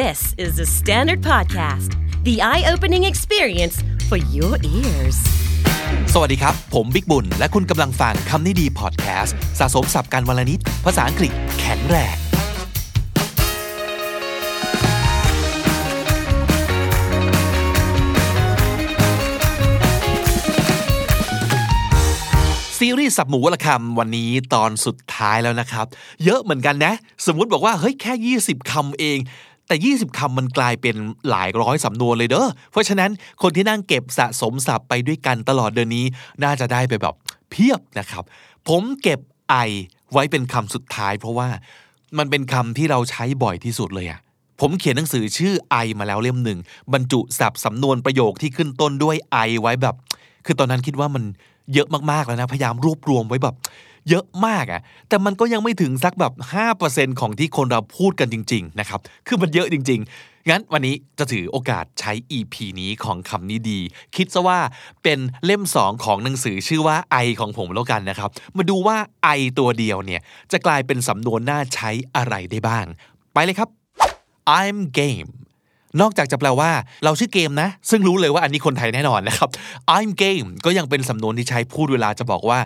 This is the Standard Podcast, the eye-opening experience for your ears. สวัสดีครับผมบิ๊กบุญและคุณกำลังฟังคำนี้ดีพอดแคสต์สะสมศัพท์การวลนิดภาษาอังกฤษแข็งแรงซีรีส์สับหมูละคำวันนี้ตอนสุดท้ายแล้วนะครับเยอะเหมือนกันนะสมมุติบอกว่าเฮ้ยแค่20คำเองแต่20คำมันกลายเป็นหลายร้อยสำนวนเลยเด้อเพราะฉะนั้นคนที่นั่งเก็บสะสมศัพท์ไปด้วยกันตลอดเดือนนี้น่าจะได้ไปแบบเพียบนะครับผมเก็บไอไว้เป็นคำสุดท้ายเพราะว่ามันเป็นคำที่เราใช้บ่อยที่สุดเลยอะผมเขียนหนังสือชื่อไอมาแล้วเล่มหนึ่งบรรจุศัพท์สำนวนประโยคที่ขึ้นต้นด้วยไอไว้แบบคือตอนนั้นคิดว่ามันเยอะมากๆแล้วนะพยายามรวบรวมไว้แบบเยอะมากอ่ะแต่มันก็ยังไม่ถึงสักแบบ 5% ของที่คนเราพูดกันจริงๆนะครับคือมันเยอะจริงๆงั้นวันนี้จะถือโอกาสใช้ EP นี้ของคำนี้ดีคิดซะว่าเป็นเล่ม2ของหนังสือชื่อว่าไอของผมแล้วกันนะครับมาดูว่าไอตัวเดียวเนี่ยจะกลายเป็นสำนวนน่าใช้อะไรได้บ้างไปเลยครับ I'm gameนอกจากจะแปลว่าเราชื่อเกมนะซึ่งรู้เลยว่าอันนี้คนไทยแน่นอนนะครับ I'm game ก็ยังเป็นสำนวนที่ใช้พูดเวลาจะบอกว่า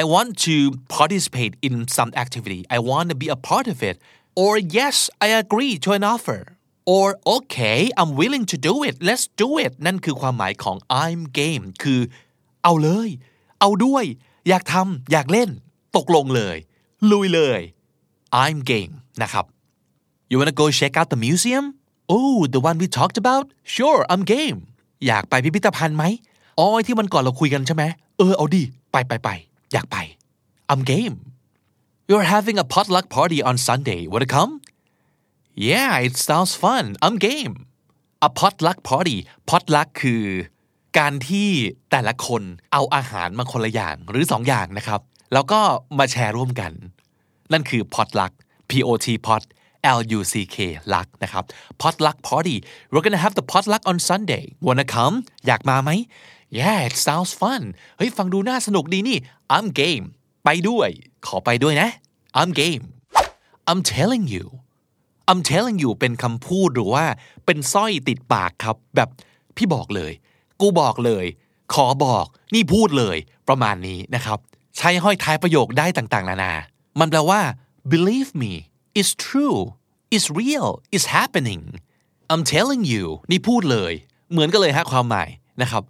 I want to participate in some activity I want to be a part of it or yes I agree to an offer or okay I'm willing to do it let's do it นั่นคือความหมายของ I'm game คือเอาเลยเอาด้วยอยากทำอยากเล่นตกลงเลยลุยเลย I'm game นะครับ You wanna go check out the museum?Oh, the one we talked about? Sure, I'm game. อยากไปพิพิธภัณฑ์ไหมอ๋อที่มันก่อนเราคุยกันใช่ไหมเอาดิไปอยากไป I'm game. You're having a potluck party on Sunday. Wanna come? Yeah, it sounds fun. I'm game. A potluck party. Potluck คือการที่แต่ละคนเอาอาหารมาคนละอย่างหรือ2อย่างนะครับแล้วก็มาแชร์ร่วมกันนั่นคือ potluck. P-O-T pot.L-U-C-K luck นะครับ potluck party we're gonna have the potluck on Sunday wanna come อยากมาไหม yeah it sounds fun เฮ้ยฟังดูน่าสนุกดีนี่ I'm game ไปด้วยขอไปด้วยนะ I'm game I'm telling you เป็นคำพูดหรือว่าเป็นสร้อยติดปากครับแบบพี่บอกเลยกูบอกเลยขอบอกนี่พูดเลยประมาณนี้นะครับใช้ห้อยท้ายประโยคได้ต่างๆนานามันแปลว่า believe me It's true. It's real. It's happening. I'm telling you. นี่พูดเลยเหมือนกันเลยฮะความหมายนะครับ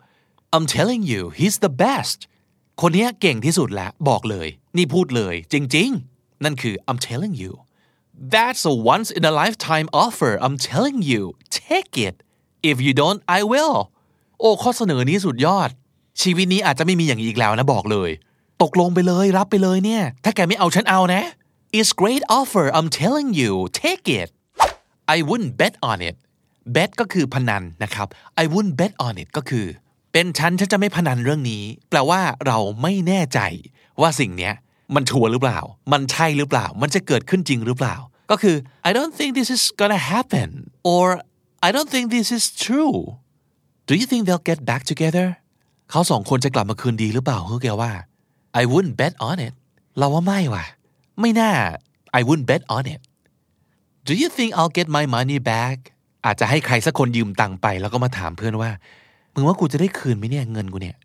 I'm telling you, he's the best. คนนี้เก่งที่สุดแล้วบอกเลยนี่พูดเลยจริงๆนั่นคือ I'm telling you. That's a once in a lifetime offer. I'm telling you, take it. If you don't, I will. โอ้ข้อเสนอนี้สุดยอดชีวิตนี้อาจจะไม่มีอย่างนี้อีกแล้วนะบอกเลยตกลงไปเลยรับไปเลยเนี่ยถ้าแกไม่เอาฉันเอานะIt's great offer. I'm telling you, take it. I wouldn't bet on it. Bet ก็คือพนันนะครับ I wouldn't bet on it ก็คือเป็นฉันจะไม่พนันเรื่องนี้แปลว่าเราไม่แน่ใจว่าสิ่งเนี้ยมันชัวร์หรือเปล่ามันใช่หรือเปล่ามันจะเกิดขึ้นจริงหรือเปล่าก็คือ I don't think this is gonna happen or I don't think this is true. Do you think they'll get back together? เขาสองคนจะกลับมาคืนดีหรือเปล่าแกว่า I wouldn't bet on it. เราว่าไม่ว่ะไม่น่า I wouldn't bet on it. Do you think I'll get my money back? อาจจะให้ใครสักคนยืมตังค์ไปแล้วก็มาถามเพื่อนว่ามึงว่ากูจะได้คืนไหมเนี่ยเงินกูเนี่ย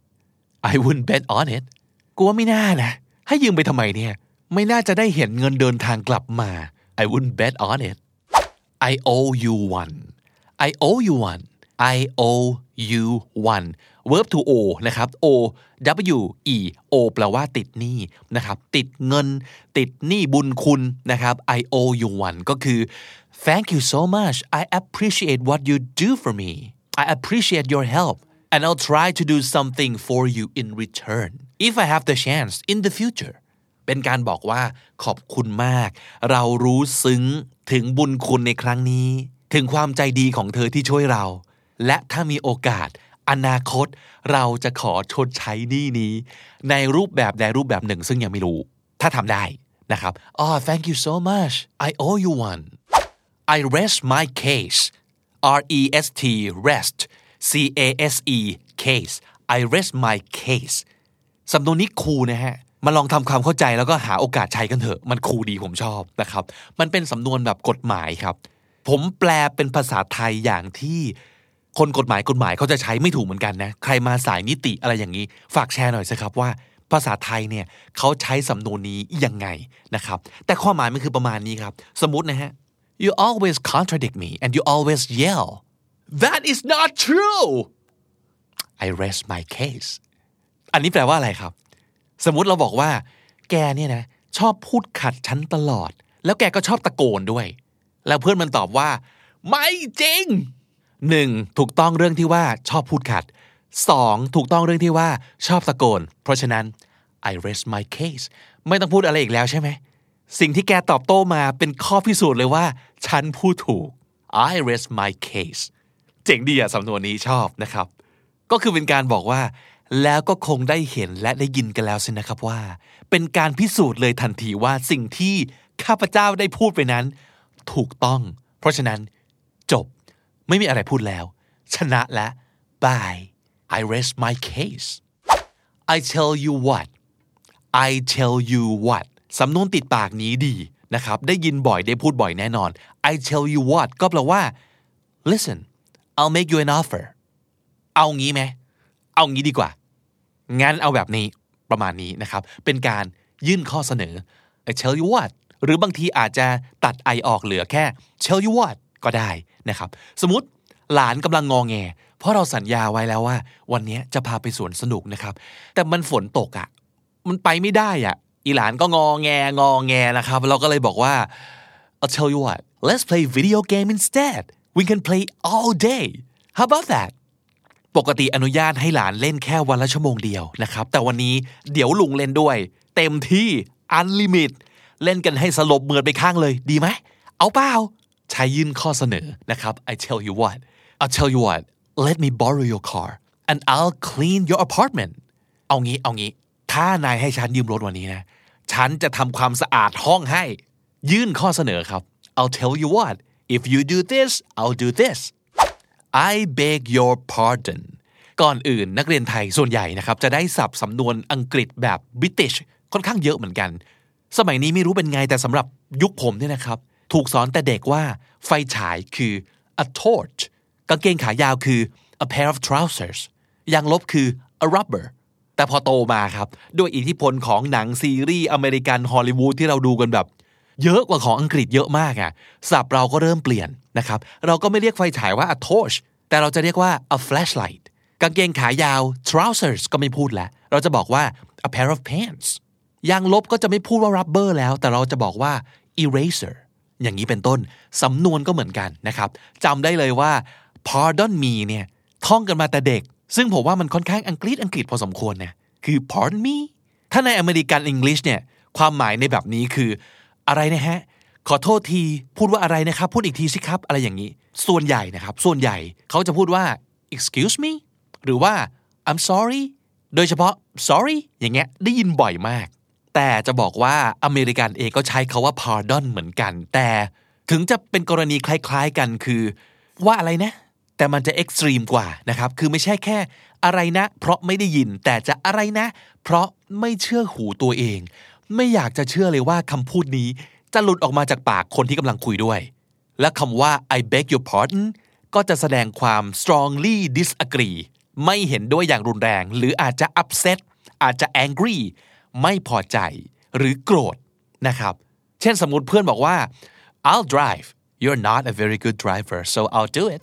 I wouldn't bet on it. กูว่าไม่น่านะให้ยืมไปทำไมเนี่ยไม่น่าจะได้เห็นเงินเดินทางกลับมา I wouldn't bet on it. I owe you one. I owe you one. I owe you one. Verb to owe นะครับ O W E O แปลว่าติดหนี้นะครับติดเงินติดหนี้บุญคุณนะครับ I owe you one ก็คือ Thank you so much I appreciate what you do for me I appreciate your help and I'll try to do something for you in return if I have the chance in the future เป็นการบอกว่าขอบคุณมากเรารู้ซึ้งถึงบุญคุณในครั้งนี้ถึงความใจดีของเธอที่ช่วยเราและถ้ามีโอกาสอนาคตเราจะขอชดใช้หนี้นี้ในรูปแบบใดรูปแบบหนึ่งซึ่งยังไม่รู้ถ้าทำได้นะครับ Oh thank you so much I owe you one I rest my case R E S T rest C A S E case I rest my case สำนวนนี้คูลนะฮะมาลองทำความเข้าใจแล้วก็หาโอกาสใช้กันเถอะมันคูลดีผมชอบนะครับมันเป็นสำนวนแบบกฎหมายครับ ผมแปลเป็นภาษาไทยอย่างที่คนกฎหมายเขาจะใช้ไม่ถูกเหมือนกันนะใครมาสายนิติอะไรอย่างนี้ฝากแชร์หน่อยสิครับว่าภาษาไทยเนี่ยเขาใช้สำนวนนี้ยังไงนะครับแต่ความหมายมันคือประมาณนี้ครับสมมตินะฮะ you always contradict me and you always yell that is not true I rest my case อันนี้แปลว่าอะไรครับสมมติเราบอกว่าแกเนี่ยนะชอบพูดขัดฉันตลอดแล้วแกก็ชอบตะโกนด้วยแล้วเพื่อนมันตอบว่าไม่จริง 1. ถูกต้องเรื่องที่ว่าชอบพูดขัด 2. ถูกต้องเรื่องที่ว่าชอบตะโกนเพราะฉะนั้น I rest my case ไม่ต้องพูดอะไรอีกแล้วใช่ไหมสิ่งที่แกตอบโต้มาเป็นข้อพิสูจน์เลยว่าฉันพูดถูก I rest my case เจ๋งดีอะสำนวนนี้ชอบนะครับก็คือเป็นการบอกว่าแล้วก็คงได้เห็นและได้ยินกันแล้วสินะครับว่าเป็นการพิสูจน์เลยทันทีว่าสิ่งที่ข้าพเจ้าได้พูดไปนั้นถูกต้องเพราะฉะนั้นจบไม่มีอะไรพูดแล้วชนะและบาย I rest my case I tell you what สำนวนติดปากนี้ดีนะครับได้ยินบ่อยได้พูดบ่อยแน่นอน I tell you what ก็แปลว่า listen I'll make you an offer เอางี้ไหมเอางี้ดีกว่างั้นเอาแบบนี้ประมาณนี้นะครับเป็นการยื่นข้อเสนอ I tell you what หรือบางทีอาจจะตัด I ออกเหลือแค่ tell you what ก็ได้นะครับสมมุติหลานกำลังงอแงเพราะเราสัญญาไว้แล้วว่าวันนี้จะพาไปสวนสนุกนะครับแต่มันฝนตกอ่ะมันไปไม่ได้อ่ะอีหลานก็งอแงนะครับเราก็เลยบอกว่า I tell you what let's play video game instead we can play all day how about thatปกติอนุญาตให้หลานเล่นแค่วันละชั่วโมงเดียวนะครับแต่วันนี้เดี๋ยวลุงเล่นด้วยเต็มที่อันลิมิตเล่นกันให้สลบเหมือดไปข้างเลยดีไหมเอาเปล่าใช้ยื่นข้อเสนอนะครับ I tell you what let me borrow your car and I'll clean your apartment เอางี้ถ้านายให้ฉันยืมรถวันนี้นะฉันจะทำความสะอาดห้องให้ยื่นข้อเสนอครับ I'll tell you what if you do this I'll do this I beg your pardon ก่อนอื่นนักเรียนไทยส่วนใหญ่นะครับจะได้ศัพท์สำนวนอังกฤษแบบบริติชค่อนข้างเยอะเหมือนกันสมัยนี้ไม่รู้เป็นไงแต่สำหรับยุคผมเนี่ยนะครับถูกสอนแต่เด็กว่าไฟฉายคือ a torch กางเกงขายาวคือ a pair of trousers ยางลบคือ a rubber แต่พอโตมาครับด้วยอิทธิพลของหนังซีรีส์อเมริกันฮอลลีวูดที่เราดูกันแบบเยอะกว่าของอังกฤษเยอะมากอ่ะศัพท์เราก็เริ่มเปลี่ยนนะครับเราก็ไม่เรียกไฟฉายว่า a torch แต่เราจะเรียกว่า a flashlight กางเกงขายาว trousers ก็ไม่พูดแล้วเราจะบอกว่า a pair of pants ยางลบก็จะไม่พูดว่า rubber แล้วแต่เราจะบอกว่า eraser อย่างนี้เป็นต้นสำนวนก็เหมือนกันนะครับจำได้เลยว่า pardon me เนี่ยท่องกันมาแต่เด็กซึ่งผมว่ามันค่อนข้างอังกฤษพอสมควรนะคือ pardon me ถ้าในอเมริกัน English เนี่ยความหมายในแบบนี้คืออะไรนะฮะขอโทษทีพูดว่าอะไรนะครับพูดอีกทีสิครับอะไรอย่างนี้ส่วนใหญ่เขาจะพูดว่า excuse me หรือว่า I'm sorry โดยเฉพาะ sorry อย่างเงี้ยได้ยินบ่อยมากแต่จะบอกว่าอเมริกันเองก็ใช้คำว่า pardon เหมือนกันแต่ถึงจะเป็นกรณีคล้ายๆกันคือว่าอะไรนะแต่มันจะ extreme กว่านะครับคือไม่ใช่แค่อะไรนะเพราะไม่ได้ยินแต่จะอะไรนะเพราะไม่เชื่อหูตัวเองไม่อยากจะเชื่อเลยว่าคำพูดนี้จะหลุดออกมาจากปากคนที่กำลังคุยด้วยและคำว่า I beg your pardon ก็จะแสดงความ strongly disagree ไม่เห็นด้วยอย่างรุนแรงหรืออาจจะ upset อาจจะ angry ไม่พอใจหรือโกรธนะครับเช่นสมมุติเพื่อนบอกว่า I'll drive you're not a very good driver so I'll do it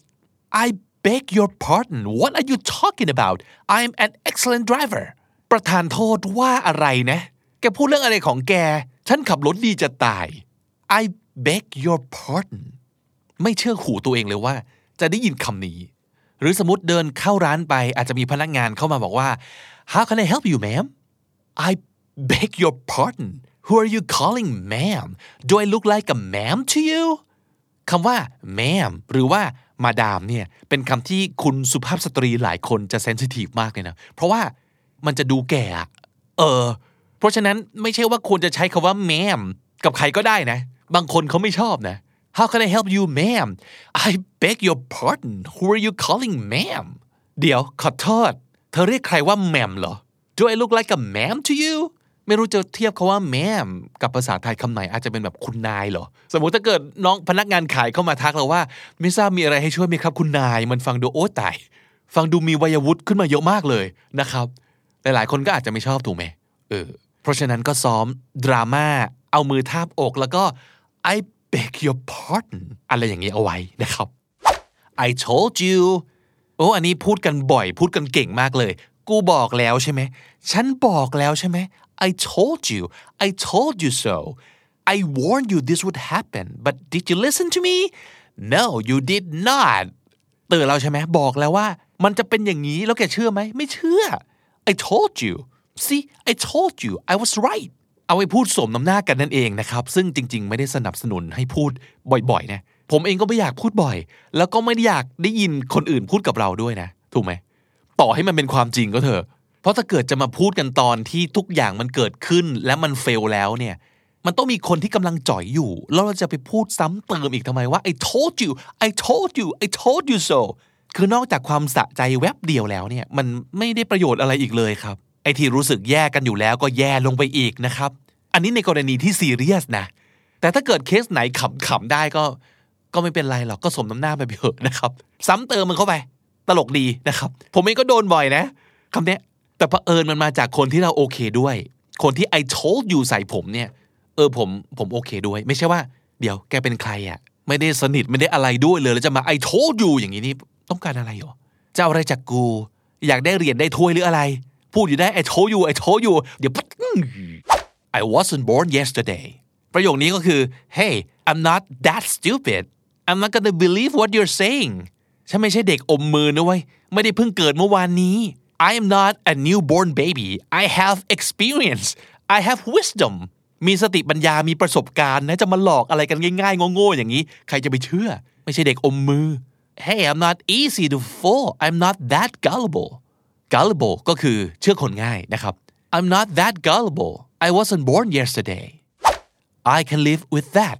I beg your pardon what are you talking about I'm an excellent driver ประธานโทษว่าอะไรนะแกพูดเรื่องอะไรของแกฉันขับรถดีจะตาย I beg your pardon ไม่เชื่อหูตัวเองเลยว่าจะได้ยินคำนี้หรือสมมติเดินเข้าร้านไปอาจจะมีพนักงานเข้ามาบอกว่า How can I help you ma'am I beg your pardon Who are you calling ma'am Do I look like a ma'am to you คำว่า ma'am หรือว่ามาดามเนี่ยเป็นคำที่คุณสุภาพสตรีหลายคนจะเซนซิทีฟมากเลยนะเพราะว่ามันจะดูแก่เพราะฉะนั้นไม่ใช่ว่าควรจะใช้คำว่า ma'am กับใครก็ได้นะบางคนเขาไม่ชอบนะ How can I help you ma'am I beg your pardon Who are you calling ma'am เดี๋ยวขอโทษเธอเรียกใครว่า ma'am เหรอ Do I look like a ma'am to you ไม่รู้จะเทียบเขาว่าแม่กับภาษาไทยคำไหนอาจจะเป็นแบบคุณนายเหรอสมมติถ้าเกิดน้องพนักงานขายเข้ามาทักเราว่าไม่ทราบมีอะไรให้ช่วยไหมครับคุณนายมันฟังดูโอ๊ยตายฟังดูมีวัยวุฒิขึ้นมาเยอะมากเลยนะครับหลายๆคนก็อาจจะไม่ชอบถูกไหมเพราะฉะนั้นก็ซ้อมดราม่าเอามือทาบอกแล้วก็ I beg your pardon อะไรอย่างนี้เอาไว้นะครับ I told you โอ้อันนี้พูดกันบ่อยพูดกันเก่งมากเลยกูบอกแล้วใช่ไหมฉันบอกแล้วใช่ไหมI told you, I told you so. I warned you this would happen, but did you listen to me? No, you did not. เตือนเราใช่ไหมบอกแล้วว่ามันจะเป็นอย่างนี้แล้วแกเชื่อไหมไม่เชื่อ I told you. See, I told you, I was right. เอาไปพูดสมน้ำหน้ากันนั่นเองนะครับซึ่งจริงๆไม่ได้สนับสนุนให้พูดบ่อยๆนะผมเองก็ไม่อยากพูดบ่อยแล้วก็ไม่อยากได้ยินคนอื่นพูดกับเราด้วยนะถูกไหมต่อให้มันเป็นความจริงก็เถอะเพราะถ้าเกิดจะมาพูดกันตอนที่ทุกอย่างมันเกิดขึ้นและมันเฟลแล้วเนี่ยมันต้องมีคนที่กำลังจ่อยอยู่แล้วเราจะไปพูดซ้ำเติมอีกทำไมว่า I told you I told you I told you so คือนอกจากความสะใจแวบเดียวแล้วเนี่ยมันไม่ได้ประโยชน์อะไรอีกเลยครับไอ้ที่รู้สึกแย่กันอยู่แล้วก็แย่ลงไปอีกนะครับอันนี้ในกรณีที่ซีเรียสนะแต่ถ้าเกิดเคสไหนขำๆได้ก็ไม่เป็นไรหรอกก็สมน้ำหน้าไปเถอะนะครับซ้ำเติมมันเข้าไปตลกดีนะครับผมเองก็โดนบ่อยนะคำนี้แต่เผอิญมันมาจากคนที่เราโอเคด้วยคนที่ I told you ใส่ผมเนี่ยผมโอเคด้วยไม่ใช่ว่าเดี๋ยวแกเป็นใครอ่ะไม่ได้สนิทไม่ได้อะไรด้วยเลยแล้วจะมา I told you อย่างนี้นี่ต้องการอะไรหรอจะเอาอะไรจากกูอยากได้เหรียญได้ถ้วยหรืออะไรพูดอยู่ได้ I told you I told you เดี๋ยว I wasn't born yesterday ประโยคนี้ก็คือ Hey I'm not that stupid I'm not gonna believe what you're saying ฉันไม่ใช่เด็กอมมือนะเว้ยไม่ได้เพิ่งเกิดเมื่อวานนี้I am not a newborn baby. I have experience. I have wisdom. มีสติปัญญามีประสบการณ์นะจะมาหลอกอะไรกันง่ายๆโง่ๆอย่างนี้ใครจะไปเชื่อไม่ใช่เด็กอมมือ Hey, I'm not easy to fool. I'm not that gullible. Gullible ก็คือเชื่อคนง่ายนะครับ I'm not that gullible. I wasn't born yesterday. I can live with that.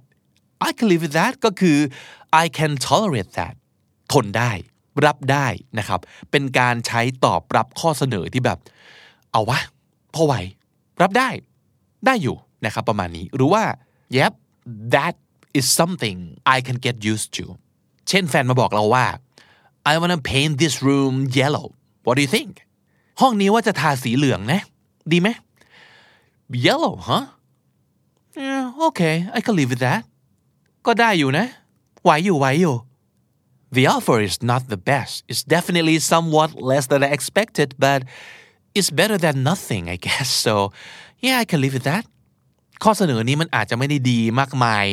I can live with that ก็คือ I can tolerate that. ทนได้รับได้นะครับเป็นการใช้ตอบรับข้อเสนอที่แบบเอาวะพอไหวรับได้ได้อยู่นะครับประมาณนี้หรือว่า Yep that is something I can get used to เช่นแฟนมาบอกเราว่า I wanna paint this room yellow What do you think ห้องนี้ว่าจะทาสีเหลืองนะดีไหม Yellow huh Yeah okay I can live with that ก็ได้อยู่นะไหวอยู่The offer is not the best. It's definitely somewhat less than I expected, but it's better than nothing, I guess. So, yeah, I can live with that. ข้อเสนอนี้มันอาจจะไม่ได้ดีมากมาย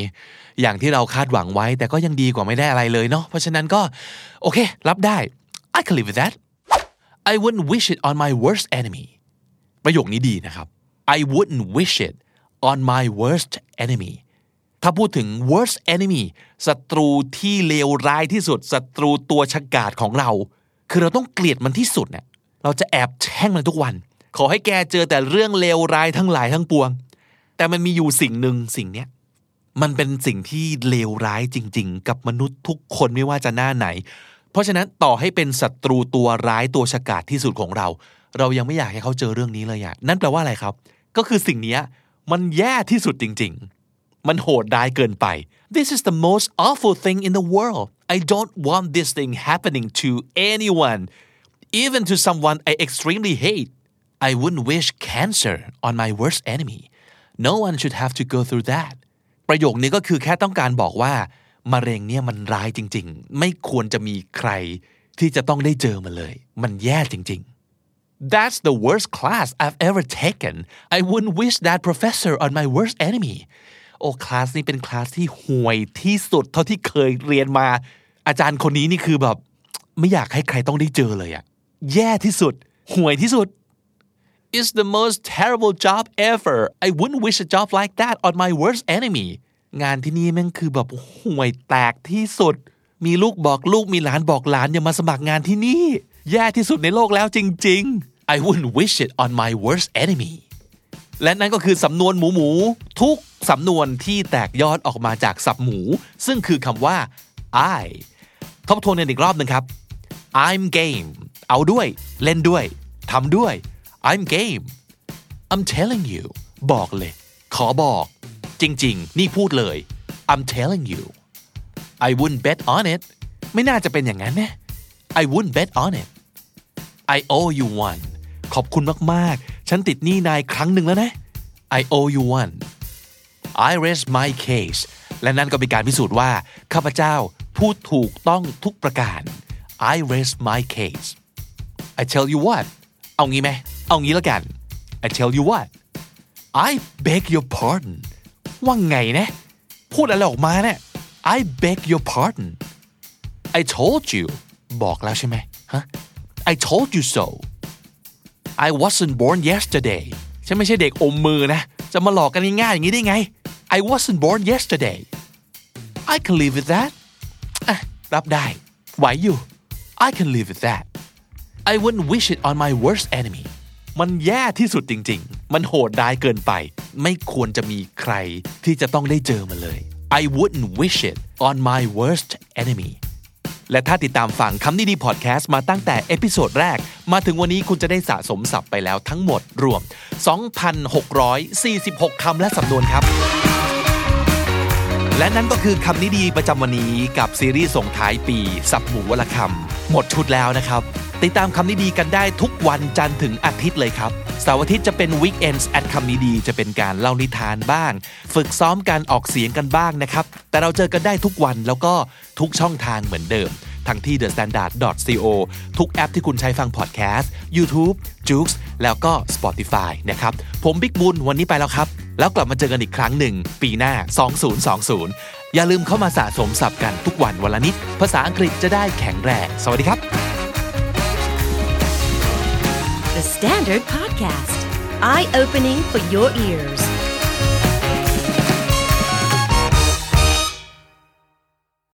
อย่างที่เราคาดหวังไว้แต่ก็ยังดีกว่าไม่ได้อะไรเลยเนาะเพราะฉะนั้นก็โอเครับได้ I can live with that. I wouldn't wish it on my worst enemy. ประโยคนี้ดีนะครับ I wouldn't wish it on my worst enemy.ถ้าพูดถึง worst enemy ศัตรูที่เลวร้ายที่สุดศัตรูตัวฉกาจของเราคือเราต้องเกลียดมันที่สุดเนี่ยเราจะแอบแช่งมันทุกวันขอให้แกเจอแต่เรื่องเลวร้ายทั้งหลายทั้งปวงแต่มันมีอยู่สิ่งหนึ่งสิ่งเนี้ยมันเป็นสิ่งที่เลวร้ายจริงๆกับมนุษย์ทุกคนไม่ว่าจะหน้าไหนเพราะฉะนั้นต่อให้เป็นศัตรูตัวร้ายตัวฉกาจที่สุดของเราเรายังไม่อยากให้เขาเจอเรื่องนี้เลยอ่ะนั่นแปลว่าอะไรครับก็คือสิ่งเนี้ยมันแย่ที่สุดจริงๆมันโหดร้ายเกินไป This is the most awful thing in the world. I don't want this thing happening to anyone, even to someone I extremely hate. I wouldn't wish cancer on my worst enemy. No one should have to go through that. ประโยคนี้ก็คือแค่ต้องการบอกว่ามะเร็งเนี่ยมันร้ายจริงๆไม่ควรจะมีใครที่จะต้องได้เจอมันเลยมันแย่จริงๆThat's the worst class I've ever taken. I wouldn't wish that professor on my worst enemy.คลาสนี้เป็นคลาสที่ห่วยที่สุดเท่าที่เคยเรียนมาอาจารย์คนนี้นี่คือแบบไม่อยากให้ใครต้องได้เจอเลยอ่ะแย่ที่สุดห่วยที่สุด It's the most terrible job ever I wouldn't wish a job like that on my worst enemy งานที่นี่แม่งคือแบบห่วยแตกที่สุดมีลูกบอกลูกมีหลานบอกหลานอย่ามาสมัครงานที่นี่แย่ที่สุดในโลกแล้วจริงๆ I wouldn't wish it on my worst enemyและนั่นก็คือสำนวนหมูทุกสำนวนที่แตกยอดออกมาจากศัพท์หมูซึ่งคือคำว่า I ทบทวนกันอีกรอบนึงครับ I'm game เอาด้วยเล่นด้วยทำด้วย I'm game I'm telling you บอกเลยขอบอกจริงๆนี่พูดเลย I'm telling you I wouldn't bet on it ไม่น่าจะเป็นอย่างนั้นนะ I wouldn't bet on it I owe you one ขอบคุณมากๆฉันติดหนี้นายครั้งหนึ่งแล้วนะ I owe you one I rest my case และนั่นก็เป็นการพิสูจน์ว่าข้าพเจ้าพูดถูกต้องทุกประการ I rest my case I tell you what เอางี้ไหมเอางี้แล้วกัน I tell you what I beg your pardon ว่าไงนะพูดอะไรออกมาเนี่ย I beg your pardon I told you บอกแล้วใช่ไหมฮะ I told you so I wasn't born yesterday ฉันไม่ใช่เด็กอมมือนะจะมาหลอกกันง่ายๆอย่างนี้ได้ไง I wasn't born yesterday I can live with that รับได้ไหวอยู่ I can live with that I wouldn't wish it on my worst enemy มันแย่ที่สุดจริงๆมันโหดร้ายเกินไปไม่ควรจะมีใครที่จะต้องได้เจอมันเลย I wouldn't wish it on my worst enemy และถ้าติดตามฟังคำนี้ดีพอดแคสต์มาตั้งแต่เอพิโซดแรกมาถึงวันนี้คุณจะได้สะสมศัพท์ไปแล้วทั้งหมดรวม 2,646 คำและสำนวนครับและนั่นก็คือคำนี้ดีประจำวันนี้กับซีรีส์ส่งท้ายปีสับหมูวลคำหมดชุดแล้วนะครับติดตามคำนี้ดีกันได้ทุกวันจันทร์ถึงอาทิตย์เลยครับเสาร์อาทิตย์จะเป็น Weekends at คำนี้ดีจะเป็นการเล่านิทานบ้างฝึกซ้อมการออกเสียงกันบ้างนะครับแต่เราเจอกันได้ทุกวันแล้วก็ทุกช่องทางเหมือนเดิมทั้งที่ thestandard.co ทุกแอปที่คุณใช้ฟังพอดแคสต์ YouTube Joox แล้วก็ Spotify นะครับผมบิ๊กบุญวันนี้ไปแล้วครับแล้วกลับมาเจอกันอีกครั้งหนึ่งปีหน้า2020อย่าลืมเข้ามาสะสมศัพท์กันทุกวันวันละนิดภาษาอังกฤษจะได้แข็งแรงสวัสดีครับ The Standard Podcast Eye Opening for Your Ears